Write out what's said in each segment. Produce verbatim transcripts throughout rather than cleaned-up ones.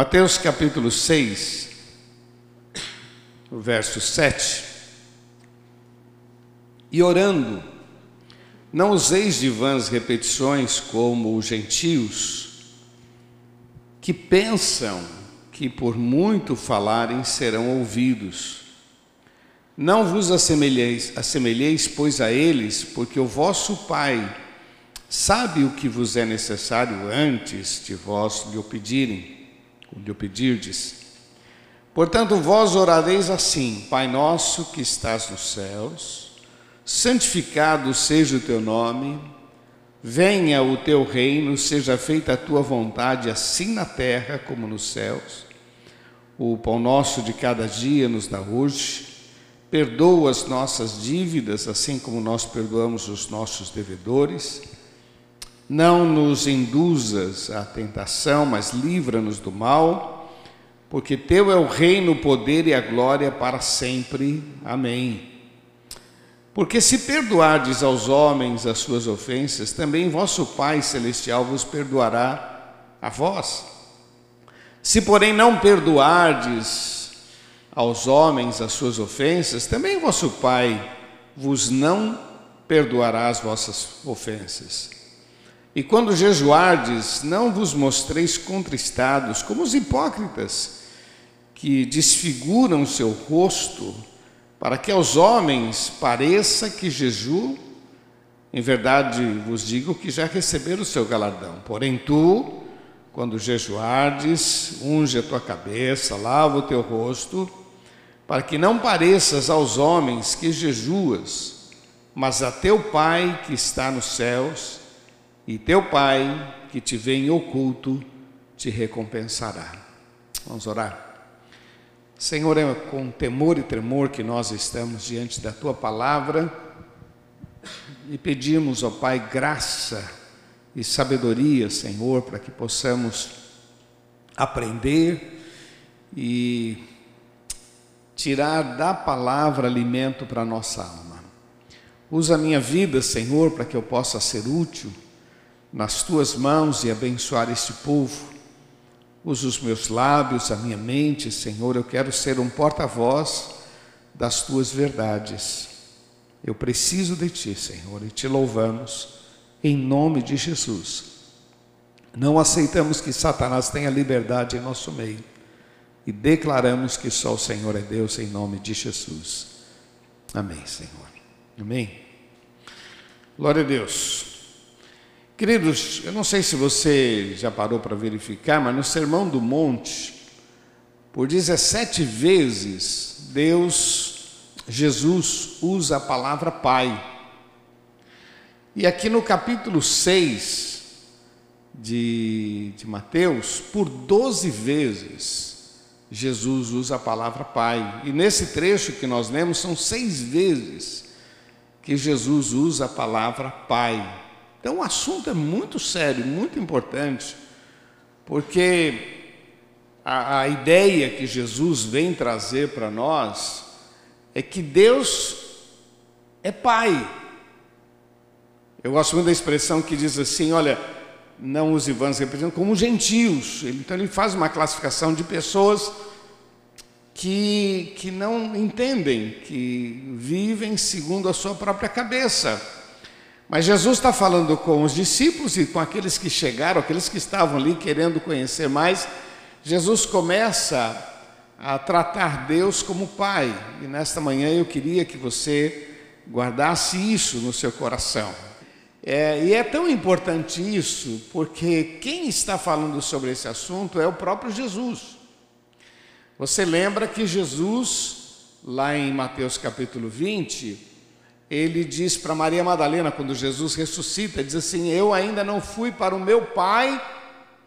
Mateus capítulo seis, o verso sete. E orando, não useis de vãs repetições como os gentios, que pensam que por muito falarem serão ouvidos. Não vos assemelheis, assemelheis, pois, a eles, porque o vosso Pai sabe o que vos é necessário antes de vós lhe o pedirem. lhe o pedirdes. Portanto, vós orareis assim: Pai nosso que estás nos céus, santificado seja o teu nome, venha o teu reino, seja feita a tua vontade, assim na terra como nos céus. O pão nosso de cada dia nos dá hoje, perdoa as nossas dívidas, assim como nós perdoamos os nossos devedores. Não nos induzas à tentação, mas livra-nos do mal, porque teu é o reino, o poder e a glória para sempre. Amém. Porque se perdoardes aos homens as suas ofensas, também vosso Pai Celestial vos perdoará a vós. Se, porém, não perdoardes aos homens as suas ofensas, também vosso Pai vos não perdoará as vossas ofensas. E quando jejuardes, não vos mostreis contristados, como os hipócritas, que desfiguram seu rosto, para que aos homens pareça que jejuam. Em verdade vos digo que já receberam o seu galardão. Porém tu, quando jejuardes, unge a tua cabeça, lava o teu rosto, para que não pareças aos homens que jejuas, mas a teu Pai que está nos céus, e teu Pai, que te vê em oculto, te recompensará. Vamos orar. Senhor, é com temor e tremor que nós estamos diante da Tua Palavra, e pedimos, ó Pai, graça e sabedoria, Senhor, para que possamos aprender e tirar da Palavra alimento para a nossa alma. Usa a minha vida, Senhor, para que eu possa ser útil nas tuas mãos e abençoar este povo. Usa os meus lábios, a minha mente, Senhor, eu quero ser um porta-voz das tuas verdades. Eu preciso de ti, Senhor, e te louvamos em nome de Jesus. Não aceitamos que Satanás tenha liberdade em nosso meio e declaramos que só o Senhor é Deus, em nome de Jesus. Amém, Senhor. Amém. Glória a Deus. Queridos, eu não sei se você já parou para verificar, mas no Sermão do Monte, por dezessete vezes, Deus, Jesus, usa a palavra Pai. E aqui no capítulo seis de, de Mateus, por doze vezes, Jesus usa a palavra Pai. E nesse trecho que nós lemos, são seis vezes que Jesus usa a palavra Pai. Então o assunto é muito sério, muito importante, porque a, a ideia que Jesus vem trazer para nós é que Deus é Pai. Eu gosto muito da expressão que diz assim, olha, não os vãs repetições como gentios. Então ele faz uma classificação de pessoas que, que não entendem, que vivem segundo a sua própria cabeça. Mas Jesus está falando com os discípulos e com aqueles que chegaram, aqueles que estavam ali querendo conhecer mais. Jesus começa a tratar Deus como Pai. E nesta manhã eu queria que você guardasse isso no seu coração. É, e é tão importante isso, porque quem está falando sobre esse assunto é o próprio Jesus. Você lembra que Jesus, lá em Mateus capítulo vinte... ele diz para Maria Madalena, quando Jesus ressuscita, diz assim, eu ainda não fui para o meu Pai,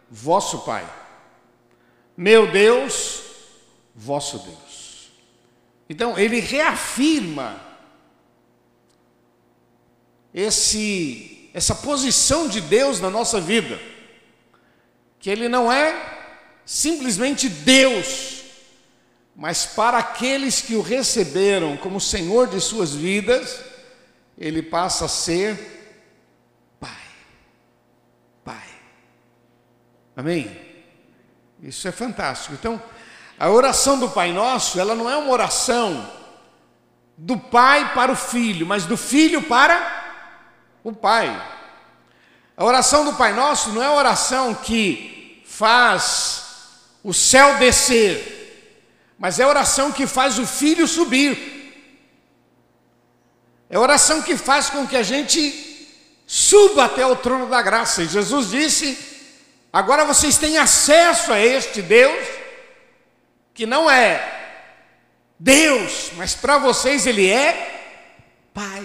vosso Pai. Meu Deus, vosso Deus. Então, ele reafirma esse, essa posição de Deus na nossa vida. Que ele não é simplesmente Deus, mas para aqueles que o receberam como Senhor de suas vidas, ele passa a ser Pai. Pai. Amém? Isso é fantástico. Então, a oração do Pai Nosso, ela não é uma oração do Pai para o Filho, mas do Filho para o Pai. A oração do Pai Nosso não é a oração que faz o céu descer, mas é a oração que faz o Filho subir. É a oração que faz com que a gente suba até o trono da graça. E Jesus disse, agora vocês têm acesso a este Deus, que não é Deus, mas para vocês Ele é Pai.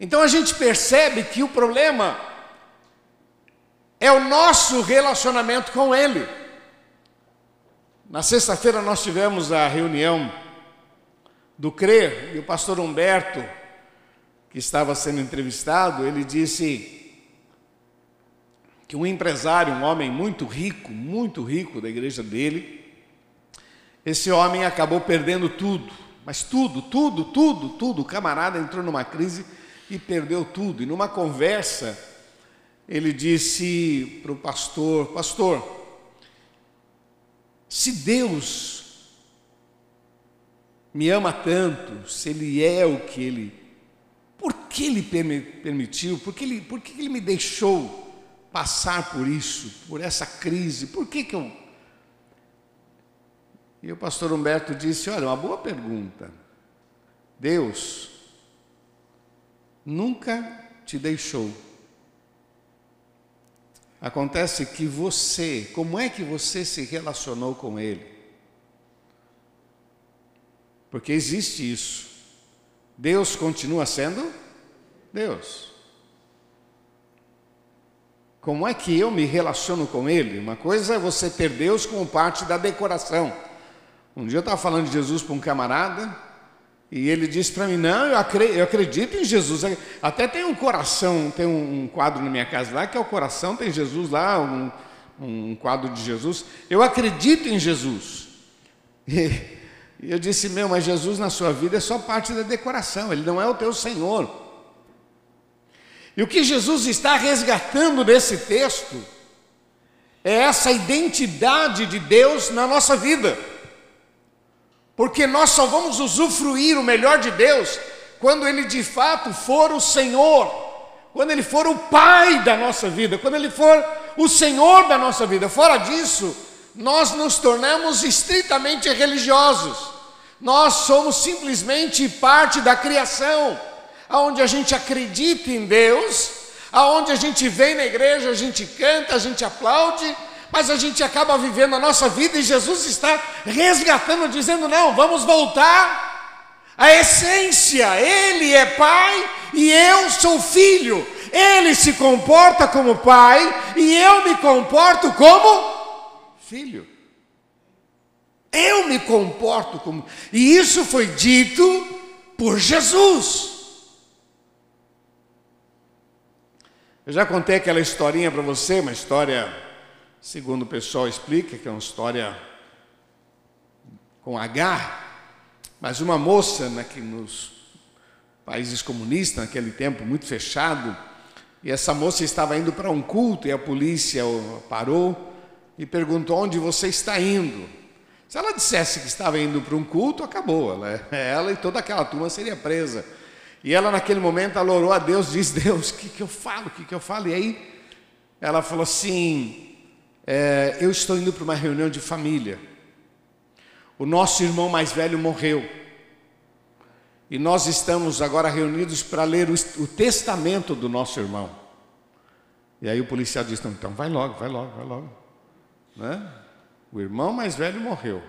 Então a gente percebe que o problema é o nosso relacionamento com Ele. Na sexta-feira nós tivemos a reunião do crer, e o pastor Humberto, que estava sendo entrevistado, ele disse que um empresário, um homem muito rico, muito rico da igreja dele, esse homem acabou perdendo tudo, mas tudo, tudo, tudo, tudo, o camarada entrou numa crise e perdeu tudo. E numa conversa, ele disse para o pastor, pastor, se Deus me ama tanto, se Ele é o que Ele, por que Ele permitiu, por que Ele, por que Ele me deixou passar por isso, por essa crise, por que que eu... E o pastor Humberto disse, olha, uma boa pergunta, Deus nunca te deixou, acontece que você, como é que você se relacionou com Ele? Porque existe isso. Deus continua sendo Deus. Como é que eu me relaciono com Ele? Uma coisa é você ter Deus como parte da decoração. Um dia eu estava falando de Jesus para um camarada, e ele disse para mim, não, eu acredito em Jesus. Até tem um coração, tem um quadro na minha casa lá, que é o coração, tem Jesus lá, um, um quadro de Jesus. Eu acredito em Jesus. E... E eu disse, meu, mas Jesus na sua vida é só parte da decoração, Ele não é o teu Senhor. E o que Jesus está resgatando nesse texto é essa identidade de Deus na nossa vida. Porque nós só vamos usufruir o melhor de Deus quando Ele de fato for o Senhor, quando Ele for o Pai da nossa vida, quando Ele for o Senhor da nossa vida. Fora disso, nós nos tornamos estritamente religiosos. Nós somos simplesmente parte da criação, aonde a gente acredita em Deus, aonde a gente vem na igreja, a gente canta, a gente aplaude, mas a gente acaba vivendo a nossa vida, e Jesus está resgatando, dizendo, não, vamos voltar à essência. Ele é Pai e eu sou filho. Ele se comporta como Pai e eu me comporto como Filho, eu me comporto como... E isso foi dito por Jesus. Eu já contei aquela historinha para você, uma história, segundo o pessoal explica, que é uma história com H, mas uma moça né, que nos países comunistas, naquele tempo muito fechado, e essa moça estava indo para um culto, e a polícia parou, e perguntou onde você está indo. Se ela dissesse que estava indo para um culto, acabou. Ela, ela e toda aquela turma seria presa. E ela naquele momento orou a Deus, diz, Deus, o que, que eu falo, o que, que eu falo? E aí ela falou assim, é, eu estou indo para uma reunião de família. O nosso irmão mais velho morreu. E nós estamos agora reunidos para ler o, o testamento do nosso irmão. E aí o policial disse, não, então vai logo, vai logo, vai logo. Né? O irmão mais velho morreu.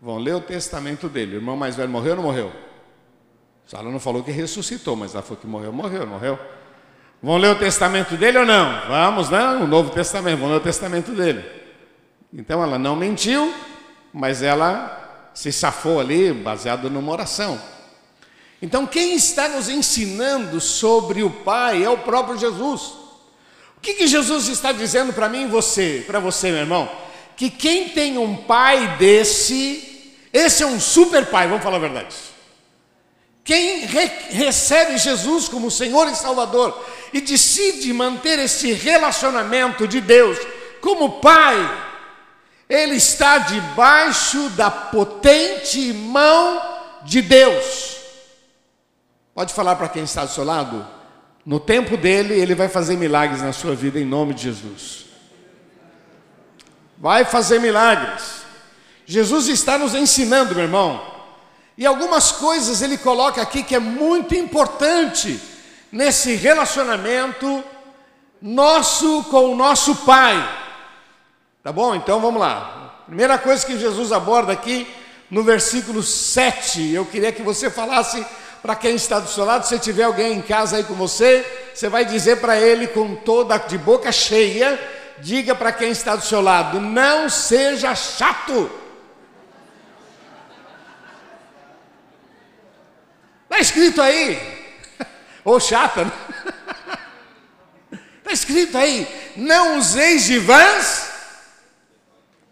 Vão ler o testamento dele. O irmão mais velho morreu ou não morreu? Ela não falou que ressuscitou, mas ela falou que morreu, morreu, morreu. Vão ler o testamento dele ou não? Vamos, né? O Novo Testamento, vão ler o testamento dele. Então ela não mentiu, mas ela se safou ali, baseado numa oração. Então quem está nos ensinando sobre o Pai é o próprio Jesus. O que, que Jesus está dizendo para mim e você, para você, meu irmão? Que quem tem um pai desse, esse é um super pai, vamos falar a verdade. Quem re- recebe Jesus como Senhor e Salvador e decide manter esse relacionamento de Deus como pai, Ele está debaixo da potente mão de Deus. Pode falar para quem está do seu lado? No tempo dele, ele vai fazer milagres na sua vida, em nome de Jesus. Vai fazer milagres. Jesus está nos ensinando, meu irmão. E algumas coisas ele coloca aqui que é muito importante nesse relacionamento nosso com o nosso Pai. Tá bom? Então vamos lá. Primeira coisa que Jesus aborda aqui no versículo sete. Eu queria que você falasse para quem está do seu lado. Se tiver alguém em casa aí com você, você vai dizer para ele com toda, de boca cheia, diga para quem está do seu lado: não seja chato. Está escrito aí. Ou chata, né? Está escrito aí: não useis de vãs.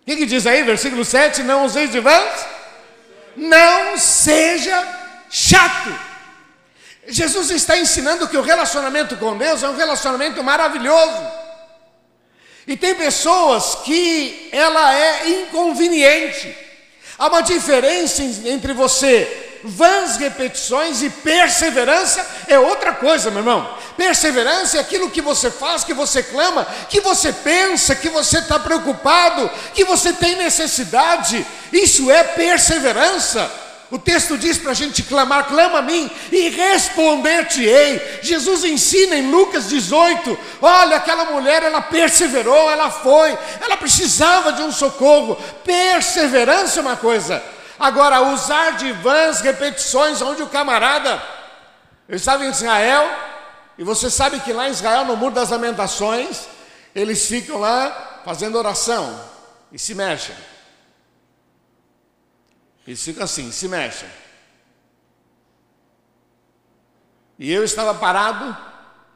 O que, que diz aí, versículo sete? Não useis de vãs. Não seja chato. Jesus está ensinando que o relacionamento com Deus é um relacionamento maravilhoso. E tem pessoas que ela é inconveniente. Há uma diferença entre você, vãs repetições, e perseverança é outra coisa, meu irmão. Perseverança é aquilo que você faz, que você clama, que você pensa, que você está preocupado, que você tem necessidade. Isso é perseverança. O texto diz para a gente clamar: clama a mim e responder-te-ei. Jesus ensina em Lucas dezoito, olha, aquela mulher, ela perseverou, ela foi, ela precisava de um socorro. Perseverança é uma coisa. Agora, usar de vãs repetições, onde o camarada... Eu estava em Israel, e você sabe que lá em Israel, no Muro das Lamentações, eles ficam lá fazendo oração e se mexem. Eles ficam assim, se mexem. E eu estava parado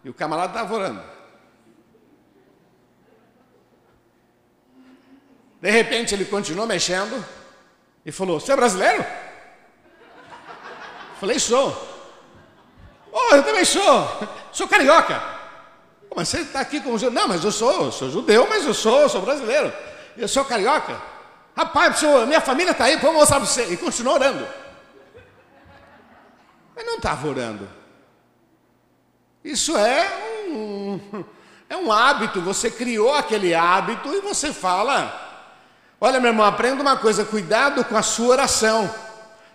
e o camarada estava orando. De repente ele continuou mexendo e falou: você é brasileiro? Eu falei: sou. Oh, eu também sou, sou carioca. Oh, mas você está aqui com os... Não, mas eu sou, sou judeu, mas eu sou, sou brasileiro. Eu sou carioca. Rapaz, senhor, minha família está aí, vou mostrar para você. E continuou orando. Mas não estava orando. Isso é um, é um hábito, você criou aquele hábito e você fala. Olha, meu irmão, aprenda uma coisa: cuidado com a sua oração.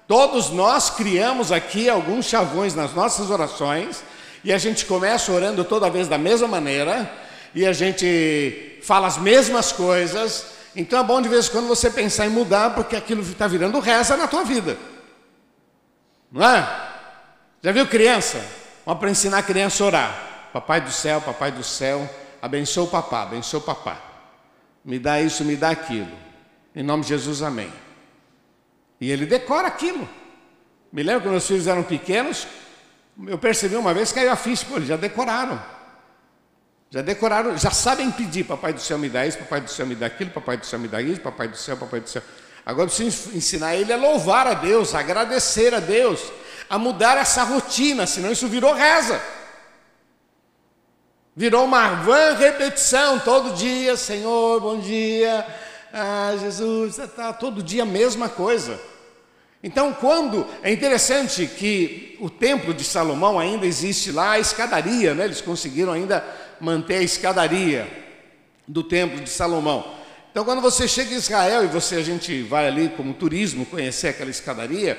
Todos nós criamos aqui alguns chavões nas nossas orações, e a gente começa orando toda vez da mesma maneira, e a gente fala as mesmas coisas. Então é bom de vez em quando você pensar em mudar, porque aquilo está virando reza na tua vida. Não é? Já viu criança? Vamos para ensinar a criança a orar: papai do céu, papai do céu, abençoa o papá, abençoa o papá, me dá isso, me dá aquilo, em nome de Jesus, amém. E ele decora aquilo. Me lembro que meus filhos eram pequenos, eu percebi uma vez que caiu a ficha, pô, eles já decoraram. Já decoraram, já sabem pedir: papai do céu me dá isso, papai do céu me dá aquilo, papai do céu me dá isso, papai do céu, papai do céu. Agora eu preciso ensinar ele a louvar a Deus, a agradecer a Deus, a mudar essa rotina, senão isso virou reza. Virou uma vã repetição, todo dia: Senhor, bom dia. Ah, Jesus, está todo dia a mesma coisa. Então, quando... É interessante que o templo de Salomão ainda existe lá, a escadaria, né? Eles conseguiram ainda manter a escadaria do templo de Salomão. Então, quando você chega em Israel e você, a gente vai ali como turismo conhecer aquela escadaria,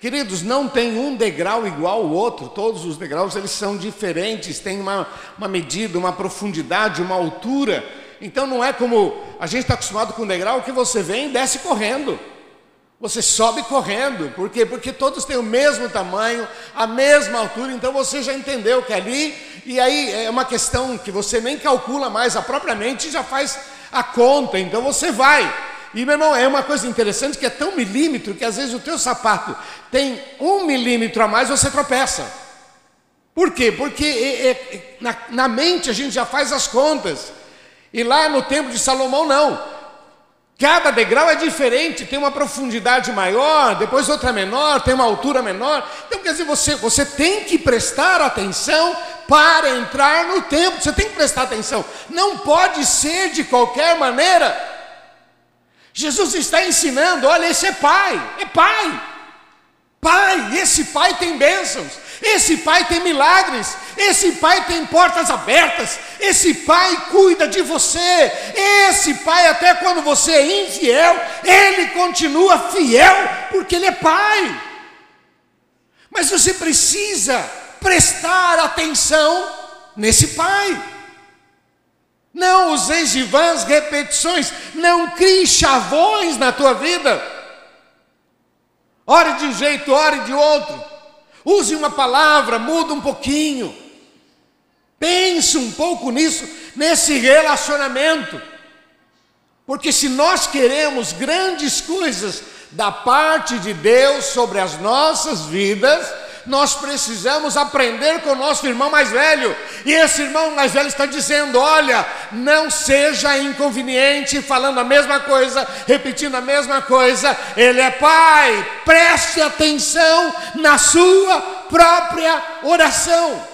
queridos, não tem um degrau igual ao outro. Todos os degraus, eles são diferentes, tem uma, uma medida, uma profundidade, uma altura. Então não é como a gente está acostumado com o degrau, que você vem e desce correndo. Você sobe correndo. Por quê? Porque todos têm o mesmo tamanho, a mesma altura. Então você já entendeu que é ali. E aí é uma questão que você nem calcula mais, a própria mente já faz a conta. Então você vai. E, meu irmão, é uma coisa interessante que é tão milímetro que às vezes o teu sapato tem um milímetro a mais, você tropeça. Por quê? Porque é, é, na, na mente a gente já faz as contas. E lá no templo de Salomão não. Cada degrau é diferente, tem uma profundidade maior, depois outra menor, tem uma altura menor. Então quer dizer, você, você tem que prestar atenção para entrar no templo. Você tem que prestar atenção, não pode ser de qualquer maneira. Jesus está ensinando, olha, esse é pai, é pai. Pai, esse pai tem bênçãos, esse pai tem milagres, esse pai tem portas abertas, esse pai cuida de você, esse pai até quando você é infiel, ele continua fiel, porque ele é pai. Mas você precisa prestar atenção nesse pai. Não useis de vãs repetições, não crie chavões na tua vida. Ore de um jeito, ore de outro. Use uma palavra, muda um pouquinho. Pense um pouco nisso, nesse relacionamento. Porque se nós queremos grandes coisas da parte de Deus sobre as nossas vidas, nós precisamos aprender com o nosso irmão mais velho. E esse irmão mais velho está dizendo, olha, não seja inconveniente, falando a mesma coisa, repetindo a mesma coisa. Ele é pai, preste atenção na sua própria oração.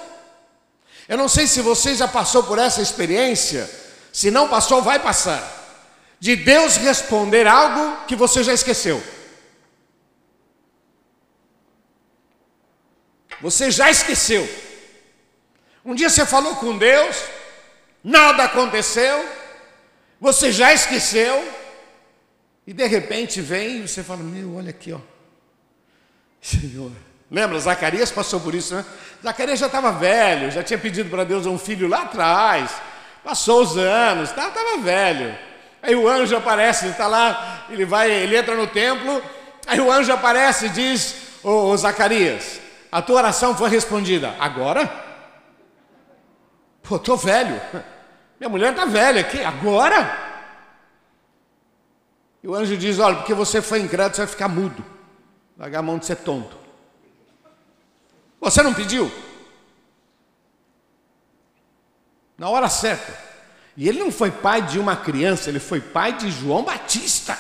Eu não sei se você já passou por essa experiência, se não passou, vai passar, de Deus responder algo que você já esqueceu. Você já esqueceu. Um dia você falou com Deus, nada aconteceu, você já esqueceu, e de repente vem e você fala, meu, olha aqui, ó, Senhor. Lembra, Zacarias passou por isso, né? Zacarias já estava velho, já tinha pedido para Deus um filho lá atrás, passou os anos, estava velho. Aí o anjo aparece, ele está lá, ele, vai, ele entra no templo, aí o anjo aparece e diz, ô, ô Zacarias, a tua oração foi respondida. Agora? Pô, estou velho. Minha mulher está velha aqui. Agora? E o anjo diz, olha, porque você foi incrédulo, você vai ficar mudo. Largar a mão de ser tonto. Você não pediu? Na hora certa. E ele não foi pai de uma criança, ele foi pai de João Batista.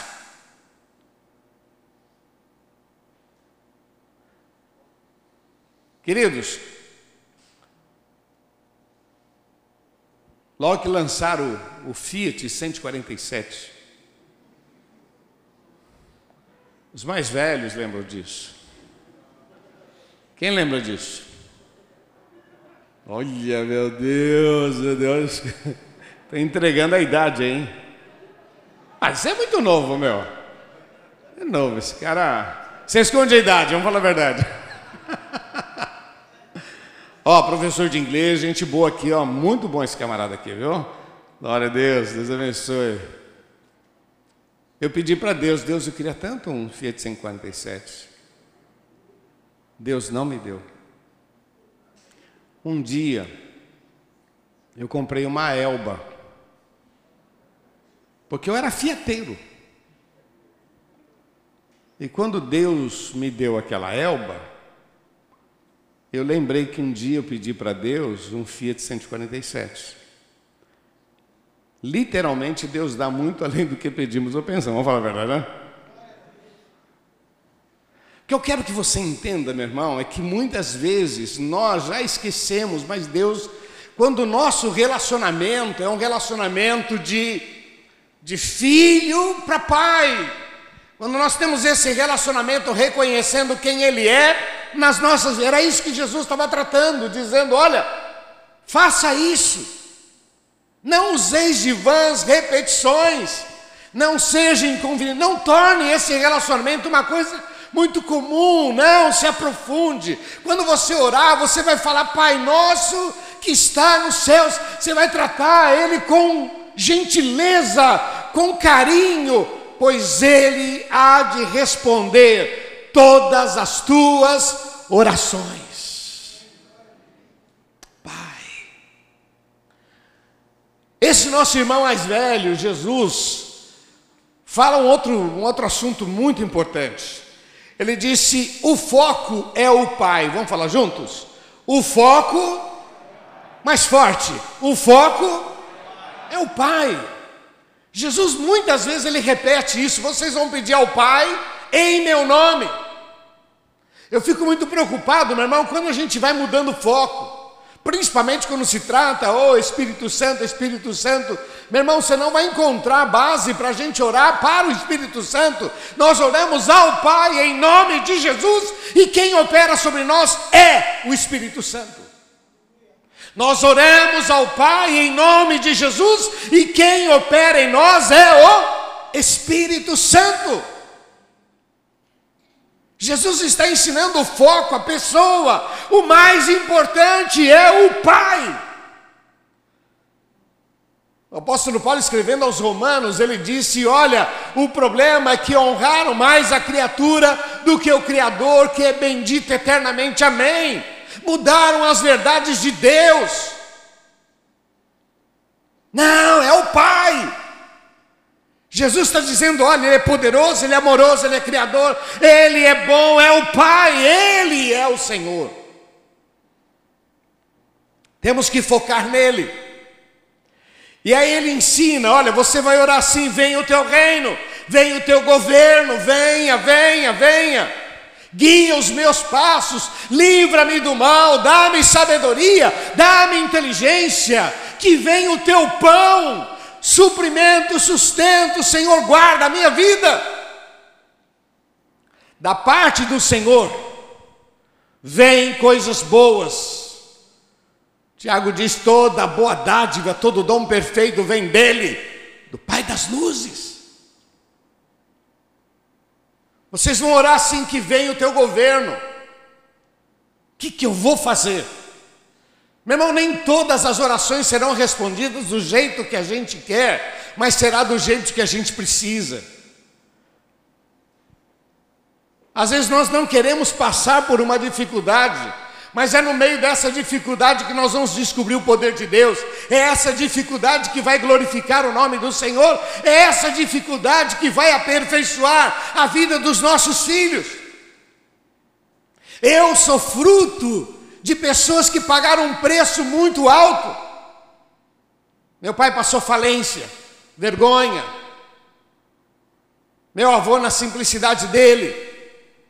Queridos, logo que lançaram o, o Fiat cento e quarenta e sete, os mais velhos lembram disso. Quem lembra disso? Olha, meu Deus, meu Deus, está entregando a idade, hein? Mas é muito novo, meu. É novo, esse cara... Você esconde a idade, vamos falar a verdade. Ó, oh, professor de inglês, gente boa aqui, ó, oh, muito bom esse camarada aqui, viu? Glória a Deus, Deus abençoe. Eu pedi para Deus, Deus, eu queria tanto um Fiat cento e quarenta e sete. Deus não me deu. Um dia, eu comprei uma Elba, porque eu era fiateiro. E quando Deus me deu aquela Elba, eu lembrei que um dia eu pedi para Deus um Fiat cento e quarenta e sete. Literalmente, Deus dá muito além do que pedimos ou pensamos. Vamos falar a verdade, né? O que eu quero que você entenda, meu irmão, é que muitas vezes nós já esquecemos, mas Deus, quando o nosso relacionamento é um relacionamento de, de filho para pai, quando nós temos esse relacionamento reconhecendo quem Ele é, nas nossas, era isso que Jesus estava tratando, dizendo, olha, faça isso, não useis de vãs repetições, não seja inconveniente, não torne esse relacionamento uma coisa muito comum, não, se aprofunde. Quando você orar, você vai falar, Pai Nosso que está nos céus, você vai tratar Ele com gentileza, com carinho, pois Ele há de responder todas as tuas orações. Pai, esse nosso irmão mais velho, Jesus, fala um outro, um outro assunto muito importante. Ele disse, o foco é o Pai. Vamos falar juntos? O foco, mais forte, o foco é o Pai. Jesus muitas vezes ele repete isso, vocês vão pedir ao Pai em meu nome. Eu fico muito preocupado, meu irmão, quando a gente vai mudando o foco. Principalmente quando se trata, oh Espírito Santo, Espírito Santo. Meu irmão, você não vai encontrar base para a gente orar para o Espírito Santo. Nós oramos ao Pai em nome de Jesus, e quem opera sobre nós é o Espírito Santo. Nós oramos ao Pai em nome de Jesus, e quem opera em nós é o Espírito Santo. Jesus está ensinando o foco, a pessoa. O mais importante é o Pai. O apóstolo Paulo, escrevendo aos Romanos, ele disse: olha, o problema é que honraram mais a criatura do que o Criador, que é bendito eternamente, amém. Mudaram as verdades de Deus. Não, é o Pai. Jesus está dizendo: olha, Ele é poderoso, Ele é amoroso, Ele é criador, Ele é bom, é o Pai, Ele é o Senhor. Temos que focar nele. E aí ele ensina: olha, você vai orar assim, venha o teu reino, venha o teu governo, venha, venha, venha, guia os meus passos, livra-me do mal, dá-me sabedoria, dá-me inteligência, que venha o teu pão, suprimento, sustento, Senhor, guarda a minha vida. Da parte do Senhor vêm coisas boas. Tiago diz: toda boa dádiva, todo dom perfeito vem dele, do Pai das luzes. Vocês vão orar assim, que vem o teu governo. O que, que eu vou fazer? Meu irmão, nem todas as orações serão respondidas do jeito que a gente quer, mas será do jeito que a gente precisa. Às vezes nós não queremos passar por uma dificuldade, mas é no meio dessa dificuldade que nós vamos descobrir o poder de Deus. É essa dificuldade que vai glorificar o nome do Senhor. É essa dificuldade que vai aperfeiçoar a vida dos nossos filhos. Eu sou fruto de pessoas que pagaram um preço muito alto. Meu pai passou falência, vergonha. Meu avô, na simplicidade dele,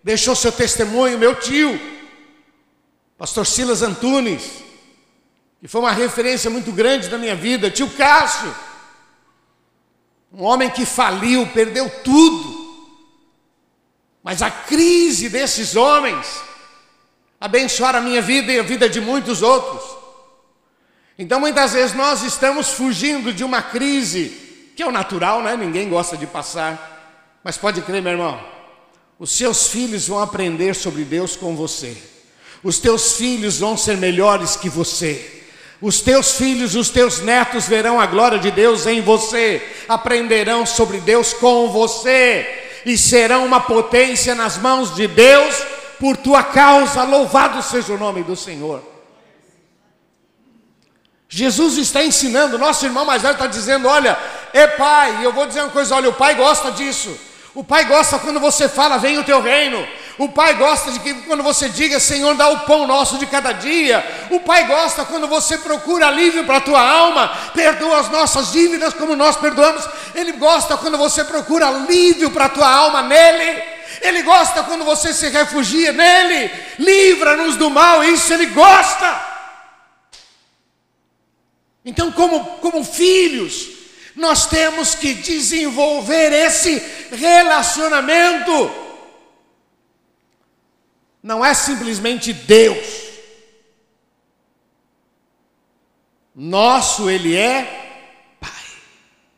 deixou seu testemunho. Meu tio, pastor Silas Antunes, que foi uma referência muito grande na minha vida. Tio Cássio, um homem que faliu, perdeu tudo. Mas a crise desses homens abençoar a minha vida e a vida de muitos outros. Então muitas vezes nós estamos fugindo de uma crise, que é o natural, né? Ninguém gosta de passar. Mas pode crer, meu irmão, os seus filhos vão aprender sobre Deus com você. Os teus filhos vão ser melhores que você. Os teus filhos, os teus netos verão a glória de Deus em você. Aprenderão sobre Deus com você. E serão uma potência nas mãos de Deus por tua causa. Louvado seja o nome do Senhor. Jesus está ensinando, nosso irmão mais velho está dizendo: olha, é Pai, e eu vou dizer uma coisa, olha, o Pai gosta disso. O Pai gosta quando você fala: vem o teu reino. O Pai gosta de que quando você diga: Senhor, dá o pão nosso de cada dia. O Pai gosta quando você procura alívio para a tua alma, perdoa as nossas dívidas como nós perdoamos. Ele gosta quando você procura alívio para a tua alma nele. Ele gosta quando você se refugia nele. Livra-nos do mal, isso Ele gosta. Então, como, como filhos, nós temos que desenvolver esse relacionamento. Não é simplesmente Deus nosso, Ele é Pai.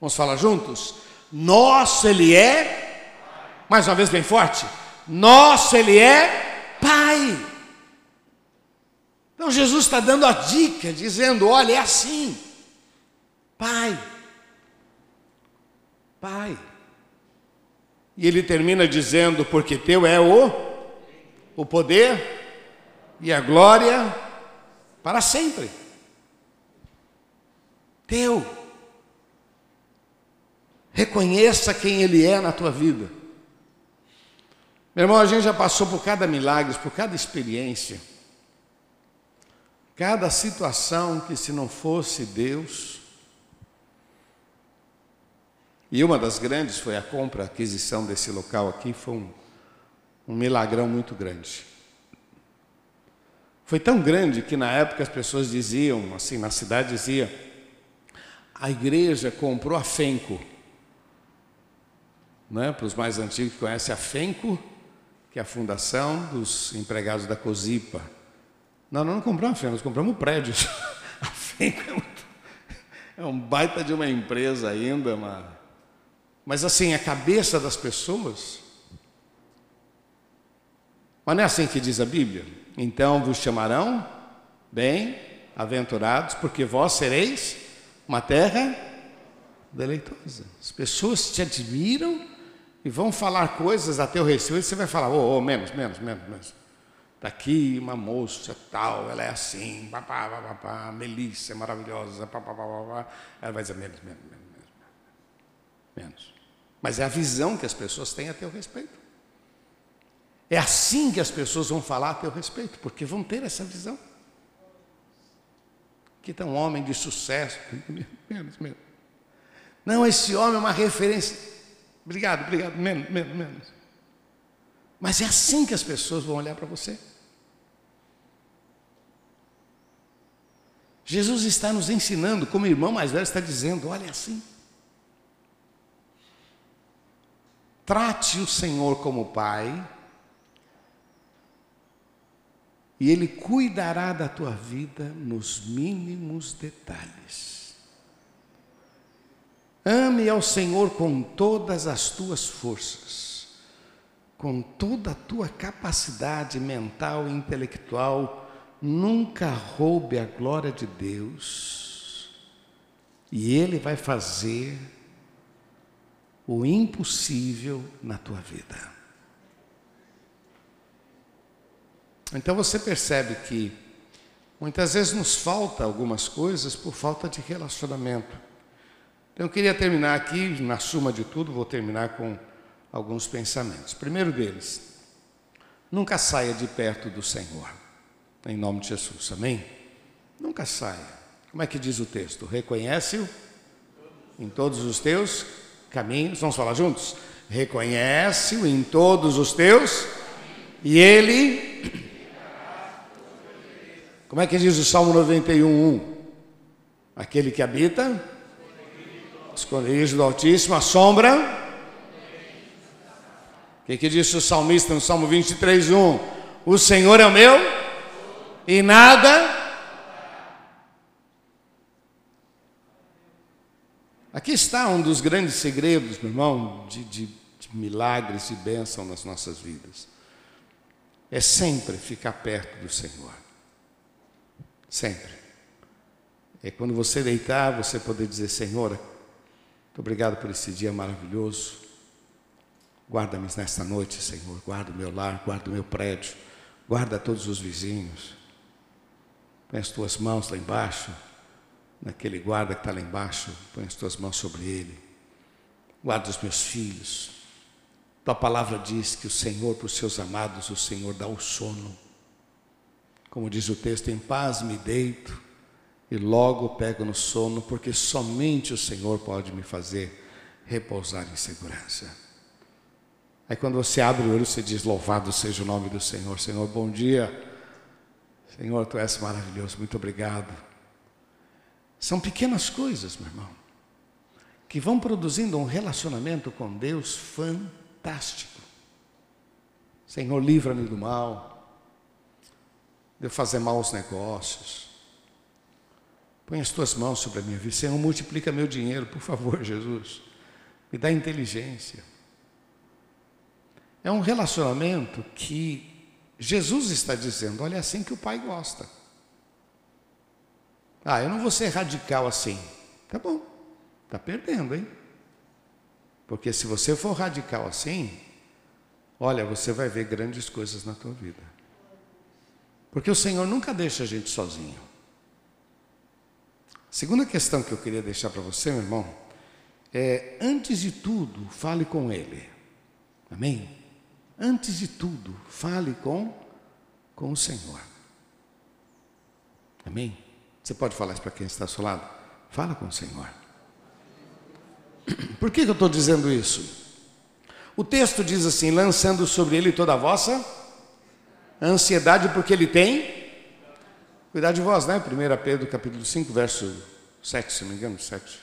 Vamos falar juntos? Nosso, Ele é. Mais uma vez bem forte. Nosso, Ele é Pai. Então Jesus está dando a dica, dizendo: olha, é assim. Pai. Pai. E Ele termina dizendo: porque teu é o o poder e a glória para sempre. Teu. Reconheça quem Ele é na tua vida. Meu irmão, a gente já passou por cada milagre, por cada experiência, cada situação que, se não fosse Deus... E uma das grandes foi a compra, a aquisição desse local aqui, foi um, um milagrão muito grande. Foi tão grande que na época as pessoas diziam, assim, na cidade dizia, a igreja comprou a Fenco. Né? Para os mais antigos que conhecem a Fenco, que é a fundação dos empregados da Cosipa. Não, nós não compramos a Fenco, nós compramos prédios. A Fenco é um, é um baita de uma empresa ainda, mas, mas assim, a cabeça das pessoas... Mas não é assim que diz a Bíblia? Então vos chamarão bem-aventurados, porque vós sereis uma terra deleitosa. As pessoas te admiram e vão falar coisas a teu respeito, e você vai falar, ô, oh, oh, menos, menos, menos, menos. Está aqui uma moça tal, ela é assim, papá, papá, Melissa é maravilhosa, papá, papá, ela vai dizer menos, menos, menos, menos, menos. Mas é a visão que as pessoas têm a teu respeito. É assim que as pessoas vão falar a teu respeito, porque vão ter essa visão. Que tá um homem de sucesso, menos, menos. Não, esse homem é uma referência. Obrigado, obrigado, menos, menos, menos. Mas é assim que as pessoas vão olhar para você. Jesus está nos ensinando, como o irmão mais velho está dizendo, olha assim. Trate o Senhor como Pai, e Ele cuidará da tua vida nos mínimos detalhes. Ame ao Senhor com todas as tuas forças, com toda a tua capacidade mental e intelectual. Nunca roube a glória de Deus, e Ele vai fazer o impossível na tua vida. Então você percebe que muitas vezes nos falta algumas coisas por falta de relacionamento. Então eu queria terminar aqui, na suma de tudo, vou terminar com alguns pensamentos. Primeiro deles, nunca saia de perto do Senhor, em nome de Jesus, amém? Nunca saia. Como é que diz o texto? Reconhece-o em todos os teus caminhos. Vamos falar juntos? Reconhece-o em todos os teus e Ele... Como é que diz o Salmo noventa e um, um? Aquele que habita, esconderijo do Altíssimo, a sombra. O que, que diz o salmista no Salmo vinte e três, um? O Senhor é o meu e nada. Aqui está um dos grandes segredos, meu irmão, de, de, de milagres e bênção nas nossas vidas. É sempre ficar perto do Senhor. Sempre. É quando você deitar, você poder dizer, Senhor, muito obrigado por esse dia maravilhoso. Guarda-me nesta noite, Senhor. Guarda o meu lar, guarda o meu prédio. Guarda todos os vizinhos. Põe as tuas mãos lá embaixo. Naquele guarda que está lá embaixo, põe as tuas mãos sobre ele. Guarda os meus filhos. Tua palavra diz que o Senhor, para os seus amados, o Senhor dá o sono. Como diz o texto, em paz me deito e logo pego no sono, porque somente o Senhor pode me fazer repousar em segurança. Aí quando você abre o olho, você diz, louvado seja o nome do Senhor. Senhor, bom dia. Senhor, Tu és maravilhoso, muito obrigado. São pequenas coisas, meu irmão, que vão produzindo um relacionamento com Deus fantástico. Senhor, livra-me do mal, de eu fazer maus negócios. Põe as tuas mãos sobre a minha vida. Senhor, multiplica meu dinheiro, por favor, Jesus. Me dá inteligência. É um relacionamento que Jesus está dizendo, olha, é assim que o Pai gosta. Ah, eu não vou ser radical assim. Tá bom, tá perdendo, hein? Porque se você for radical assim, olha, você vai ver grandes coisas na tua vida. Porque o Senhor nunca deixa a gente sozinho. A segunda questão que eu queria deixar para você, meu irmão, é, antes de tudo, fale com Ele. Amém? Antes de tudo, fale com, com o Senhor. Amém? Você pode falar isso para quem está ao seu lado? Fala com o Senhor. Por que, que eu estou dizendo isso? O texto diz assim, lançando sobre Ele toda a vossa... ansiedade, porque Ele tem Cuidar de vós, né? primeira Pedro capítulo cinco, verso sete, se não me engano, sete.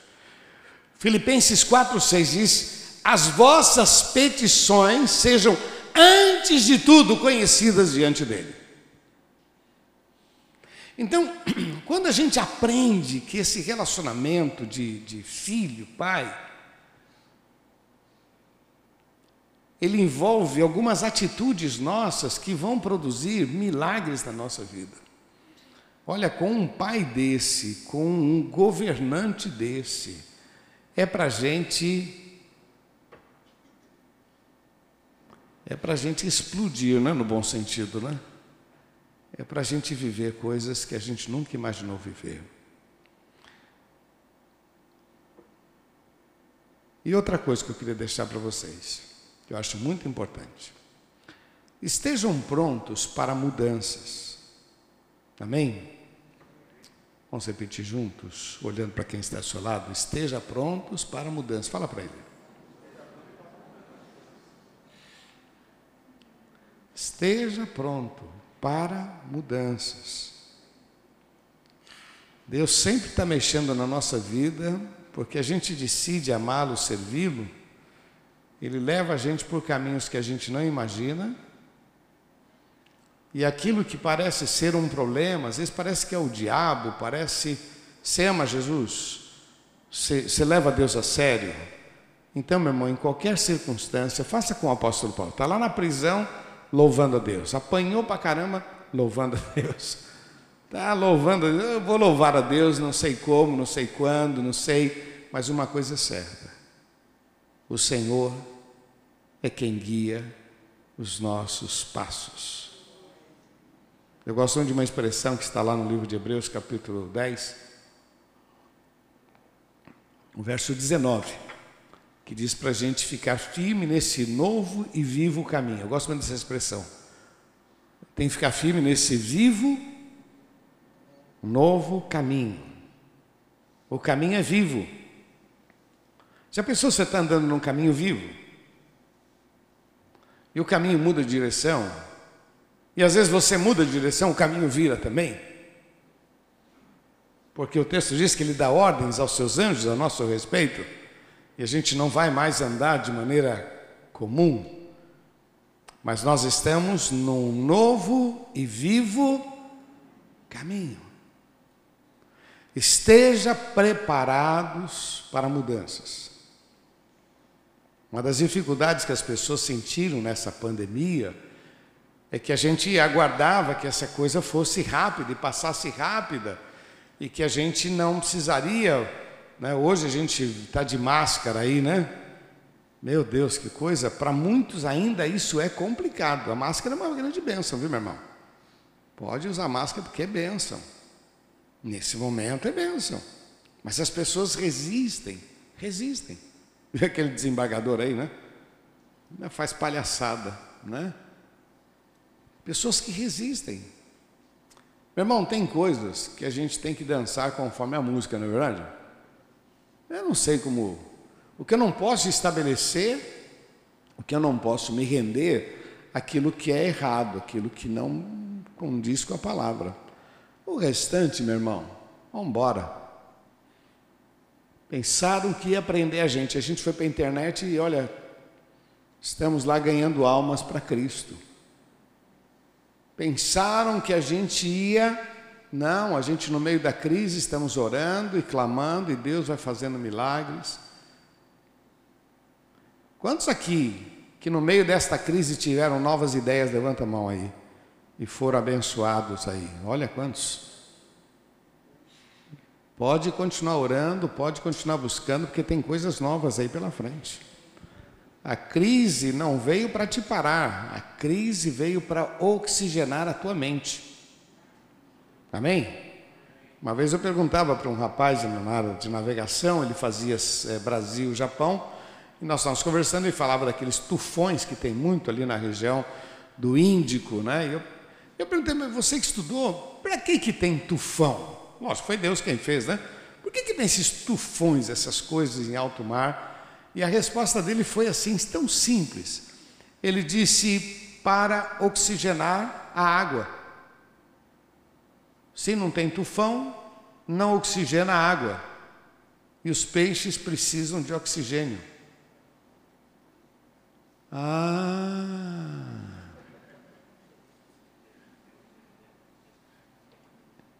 Filipenses quatro, seis diz: as vossas petições sejam, antes de tudo, conhecidas diante dele. Então, quando a gente aprende que esse relacionamento de, de filho, pai, ele envolve algumas atitudes nossas que vão produzir milagres na nossa vida. Olha, com um pai desse, com um governante desse, é para a gente... É para a gente explodir, né? No bom sentido, né? É para a gente viver coisas que a gente nunca imaginou viver. E outra coisa que eu queria deixar para vocês, que eu acho muito importante. Estejam prontos para mudanças. Amém? Vamos repetir juntos, olhando para quem está ao seu lado. Esteja prontos para mudanças. Fala para ele. Esteja pronto para mudanças. Deus sempre está mexendo na nossa vida, porque a gente decide amá-lo, servi-lo. Ele leva a gente por caminhos que a gente não imagina. E aquilo que parece ser um problema, às vezes parece que é o diabo, parece... Você ama Jesus? Você, você leva Deus a sério? Então, meu irmão, em qualquer circunstância, faça com o apóstolo Paulo. Está lá na prisão... louvando a Deus, apanhou pra caramba, louvando a Deus, tá louvando a Deus, eu vou louvar a Deus, não sei como, não sei quando, não sei, mas uma coisa é certa, o Senhor é quem guia os nossos passos. Eu gosto de uma expressão que está lá no livro de Hebreus, capítulo dez, o verso dezenove, que diz para a gente ficar firme nesse novo e vivo caminho. Eu gosto muito dessa expressão. Tem que ficar firme nesse vivo, novo caminho. O caminho é vivo. Já pensou se você está andando num caminho vivo? E o caminho muda de direção? E às vezes você muda de direção, o caminho vira também? Porque o texto diz que ele dá ordens aos seus anjos a nosso respeito. E a gente não vai mais andar de maneira comum, mas nós estamos num novo e vivo caminho. Esteja preparados para mudanças. Uma das dificuldades que as pessoas sentiram nessa pandemia é que a gente aguardava que essa coisa fosse rápida e passasse rápida, e que a gente não precisaria... Hoje a gente está de máscara aí, né? Meu Deus, que coisa! Para muitos ainda isso é complicado. A máscara é uma grande bênção, viu, meu irmão? Pode usar máscara porque é bênção. Nesse momento é bênção. Mas as pessoas resistem, resistem. Viu aquele desembargador aí, né? Faz palhaçada, né? Pessoas que resistem. Meu irmão, tem coisas que a gente tem que dançar conforme a música, não é verdade? Eu não sei como... O que eu não posso estabelecer, o que eu não posso me render, aquilo que é errado, aquilo que não condiz com a palavra. O restante, meu irmão, vamos embora. Pensaram que ia prender a gente. A gente foi para a internet e, olha, estamos lá ganhando almas para Cristo. Pensaram que a gente ia... Não, a gente no meio da crise estamos orando e clamando e Deus vai fazendo milagres. Quantos aqui que no meio desta crise tiveram novas ideias, levanta a mão aí, e foram abençoados aí? Olha quantos. Pode continuar orando, pode continuar buscando, porque tem coisas novas aí pela frente. A crise não veio para te parar, a crise veio para oxigenar a tua mente. Amém? Uma vez eu perguntava para um rapaz na área de navegação, ele fazia é, Brasil, Japão, e nós estávamos conversando, ele falava daqueles tufões que tem muito ali na região do Índico, né? E eu, eu perguntei, mas você que estudou, para que que tem tufão? Lógico, foi Deus quem fez, né? Por que que tem esses tufões, essas coisas em alto mar? E a resposta dele foi assim, tão simples. Ele disse, para oxigenar a água. Se não tem tufão, não oxigena a água. E os peixes precisam de oxigênio. Ah!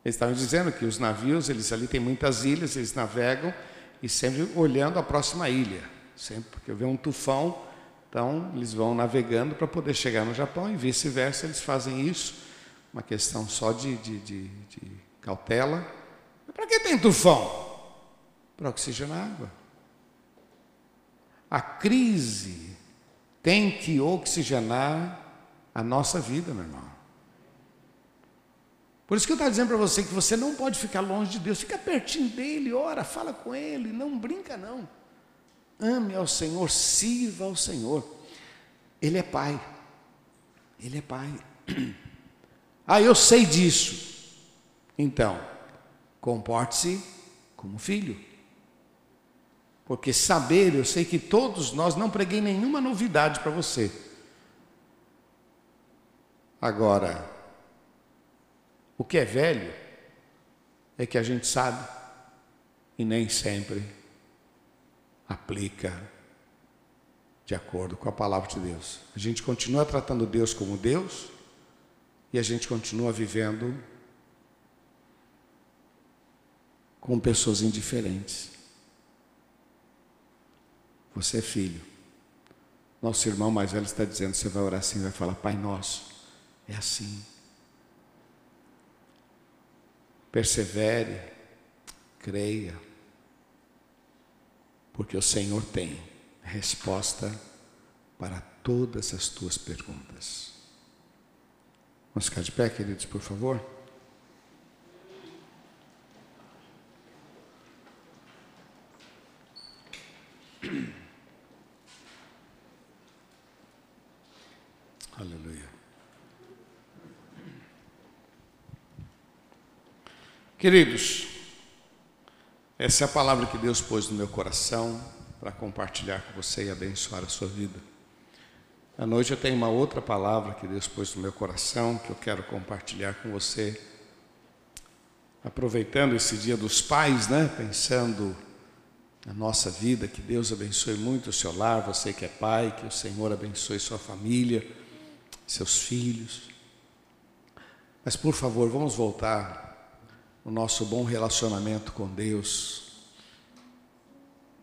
Eles estavam dizendo que os navios, eles ali tem muitas ilhas, eles navegam e sempre olhando a próxima ilha. Sempre porque vê um tufão, então eles vão navegando para poder chegar no Japão e vice-versa, eles fazem isso. Uma questão só de, de, de, de cautela. Para que tem tufão? Para oxigenar a água. A crise tem que oxigenar a nossa vida, meu irmão. Por isso que eu estou dizendo para você que você não pode ficar longe de Deus. Fica pertinho dEle, ora, fala com Ele, não brinca não. Ame ao Senhor, sirva ao Senhor. Ele é Pai. Ele é Pai. Ah, eu sei disso. Então, comporte-se como filho. Porque saber, eu sei que todos nós, não preguei nenhuma novidade para você. Agora, o que é velho é que a gente sabe e nem sempre aplica de acordo com a palavra de Deus. A gente continua tratando Deus como Deus. E a gente continua vivendo com pessoas indiferentes. Você é filho. Nosso irmão mais velho está dizendo, você vai orar assim, vai falar, Pai Nosso, é assim. Persevere, creia, porque o Senhor tem resposta para todas as tuas perguntas. Vamos ficar de pé, queridos, por favor. Aleluia. Queridos, essa é a palavra que Deus pôs no meu coração para compartilhar com você e abençoar a sua vida. À noite eu tenho uma outra palavra que Deus pôs no meu coração, que eu quero compartilhar com você. Aproveitando esse dia dos pais, né? Pensando na nossa vida, que Deus abençoe muito o seu lar, você que é pai, que o Senhor abençoe sua família, seus filhos. Mas, por favor, vamos voltar ao nosso bom relacionamento com Deus,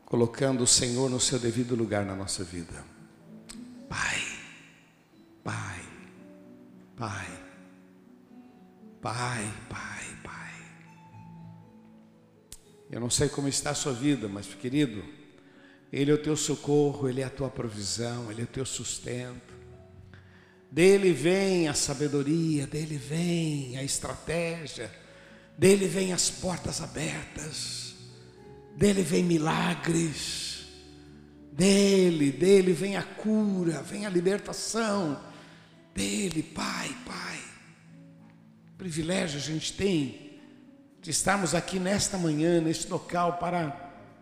colocando o Senhor no seu devido lugar na nossa vida. Pai, Pai, Pai, Pai, Pai, Pai. Eu não sei como está a sua vida, mas, querido, Ele é o teu socorro, Ele é a tua provisão, Ele é o teu sustento. Dele vem a sabedoria, dele vem a estratégia, dele vem as portas abertas, dele vem milagres. Dele, dele vem a cura, vem a libertação. Dele, Pai, Pai. O privilégio a gente tem de estarmos aqui nesta manhã, neste local, para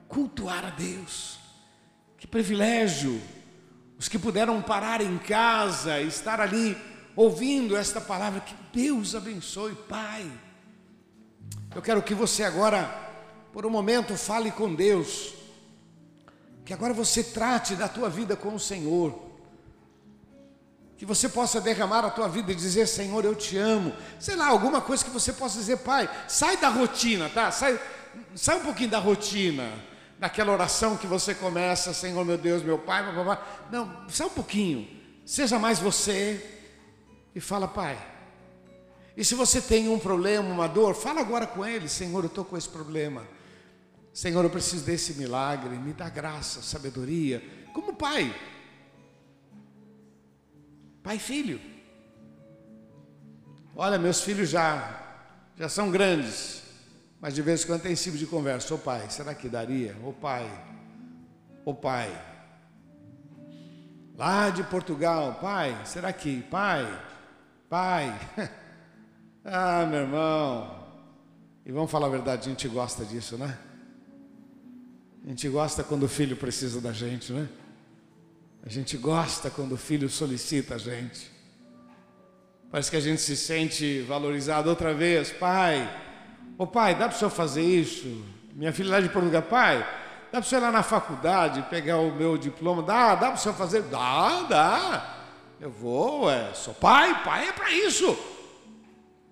cultuar a Deus. Que privilégio! Os que puderam parar em casa, estar ali ouvindo esta palavra, que Deus abençoe, Pai. Eu quero que você agora, por um momento, fale com Deus. Que agora você trate da tua vida com o Senhor, que você possa derramar a tua vida e dizer, Senhor, eu te amo, sei lá, alguma coisa que você possa dizer, Pai, sai da rotina, tá? Sai, sai um pouquinho da rotina, daquela oração que você começa, Senhor, meu Deus, meu Pai, blá, blá, blá. Não, sai um pouquinho, seja mais você e fala, Pai, e se você tem um problema, uma dor, fala agora com Ele, Senhor, eu estou com esse problema, Senhor, eu preciso desse milagre, me dá graça, sabedoria, como pai, pai e filho, olha, meus filhos já, já são grandes, mas de vez em quando tem esse tipo de conversa, ô pai, será que daria? Ô pai, ô pai, lá de Portugal, pai, será que, pai, pai, ah, meu irmão, e vamos falar a verdade, a gente gosta disso, né? A gente gosta quando o filho precisa da gente, né? A gente gosta quando o filho solicita a gente. Parece que a gente se sente valorizado outra vez. Pai, ô oh, pai, dá para o senhor fazer isso? Minha filha lá de Portugal, pai, dá para o senhor ir lá na faculdade, pegar o meu diploma? Dá, dá para o senhor fazer? Dá, dá. Eu vou, é, sou pai, pai é para isso.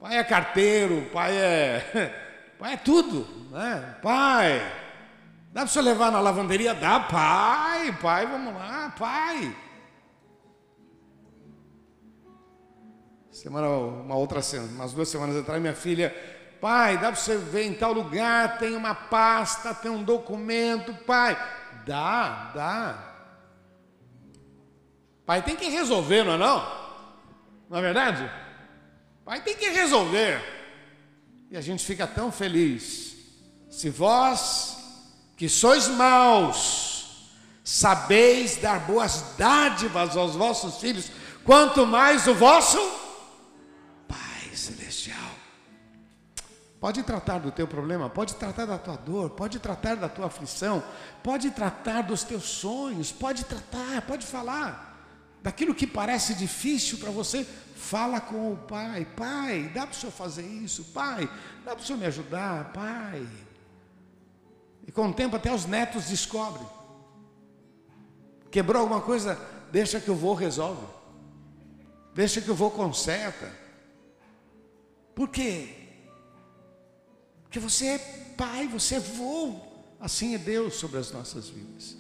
Pai é carteiro, pai é... Pai é tudo, né? Pai, dá para o senhor levar na lavanderia? Dá, pai, pai, vamos lá, pai. Semana, uma outra semana, umas duas semanas atrás, minha filha, pai, dá para você ver em tal lugar, tem uma pasta, tem um documento, pai. Dá, dá. Pai tem que resolver, não é não? Não é verdade? Pai tem que resolver. E a gente fica tão feliz. Se vós, que sois maus, sabeis dar boas dádivas aos vossos filhos, quanto mais o vosso... celestial. Pode tratar do teu problema, pode tratar da tua dor, pode tratar da tua aflição, pode tratar dos teus sonhos, pode tratar, pode falar daquilo que parece difícil para você. Fala com o pai. Pai, dá para o senhor fazer isso? Pai, dá para o senhor me ajudar? Pai. E com o tempo até os netos descobrem. Quebrou alguma coisa? Deixa que eu vou, resolve. Deixa que eu vou, conserta. Por quê? Porque você é pai, você é avô. Assim é Deus sobre as nossas vidas.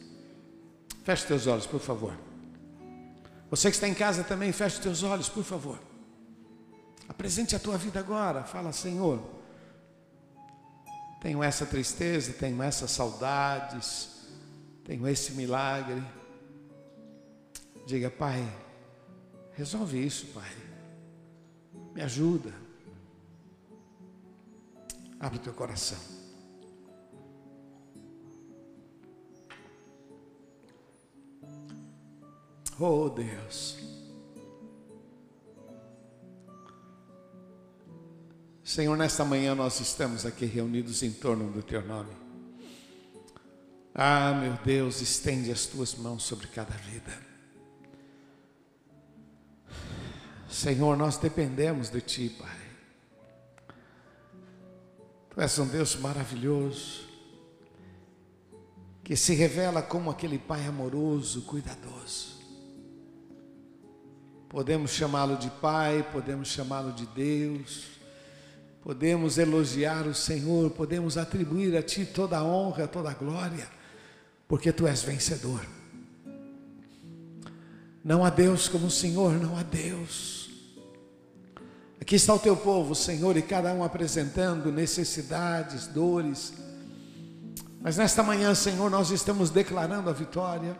Feche teus olhos, por favor. Você que está em casa também, feche teus olhos, por favor. Apresente a tua vida agora. Fala, Senhor, tenho essa tristeza, tenho essas saudades, tenho esse milagre. Diga, Pai, resolve isso, Pai. Me ajuda. Abre o teu coração. Oh, Deus. Senhor, nesta manhã nós estamos aqui reunidos em torno do teu nome. Ah, meu Deus, estende as tuas mãos sobre cada vida. Senhor, nós dependemos de ti, Pai. Tu és um Deus maravilhoso, que se revela como aquele Pai amoroso, cuidadoso. Podemos chamá-lo de Pai, podemos chamá-lo de Deus, podemos elogiar o Senhor, podemos atribuir a ti toda a honra, toda a glória, porque tu és vencedor. Não há Deus como o Senhor, não há Deus. Aqui está o teu povo, Senhor, e cada um apresentando necessidades, dores. Mas nesta manhã, Senhor, nós estamos declarando a vitória,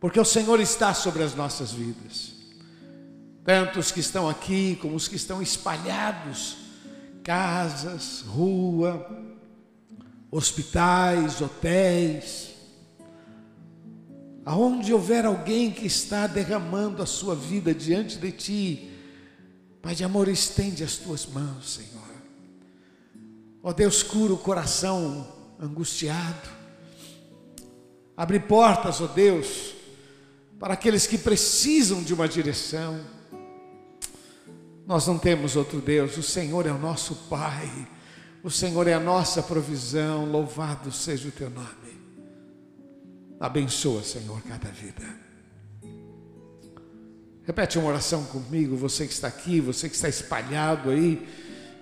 porque o Senhor está sobre as nossas vidas. Tanto os que estão aqui, como os que estão espalhados, casas, rua, hospitais, hotéis. Aonde houver alguém que está derramando a sua vida diante de ti, Pai de amor, estende as tuas mãos, Senhor. Ó Deus, cura o coração angustiado. Abre portas, ó Deus, para aqueles que precisam de uma direção. Nós não temos outro Deus, o Senhor é o nosso Pai. O Senhor é a nossa provisão, louvado seja o teu nome. Abençoa, Senhor, cada vida. Repete uma oração comigo, você que está aqui, você que está espalhado aí,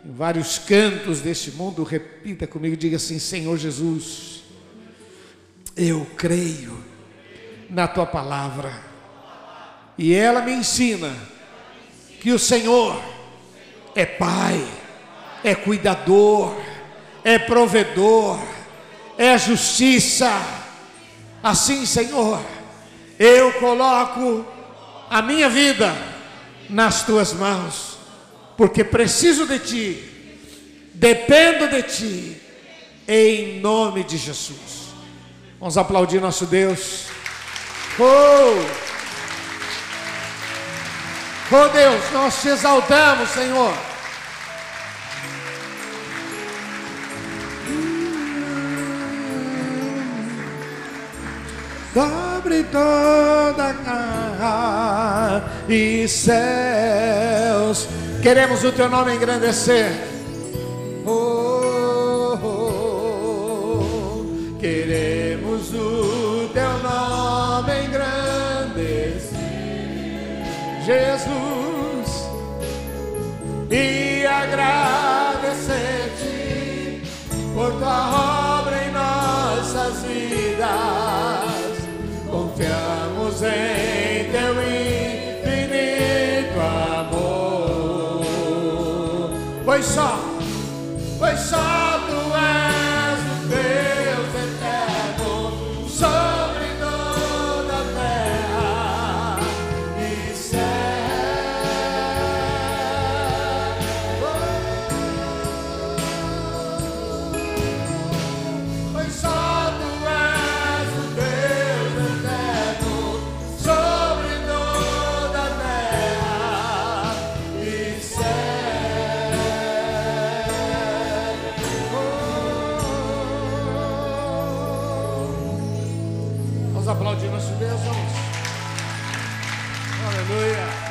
em vários cantos deste mundo, repita comigo, diga assim, Senhor Jesus, eu creio na tua palavra, e ela me ensina que o Senhor é Pai, é cuidador, é provedor, é justiça. Assim, Senhor, eu coloco a minha vida nas tuas mãos, porque preciso de ti, dependo de ti, em nome de Jesus. Vamos aplaudir nosso Deus. Oh, oh Deus, nós te exaltamos, Senhor. Oh. sobre toda terra e céus. Queremos o teu nome engrandecer. Oh, oh, oh. Queremos o teu nome engrandecer, Jesus, e agradecer-te por tua obra em nossas vidas. Confiamos em teu infinito amor. Pois só, pois só tu és o Deus eterno, sobre toda a terra e céu. Pois só tu és o Deus eterno, sobre toda a terra e céu. Nós aplaudimos nosso Deus, vamos. Aleluia.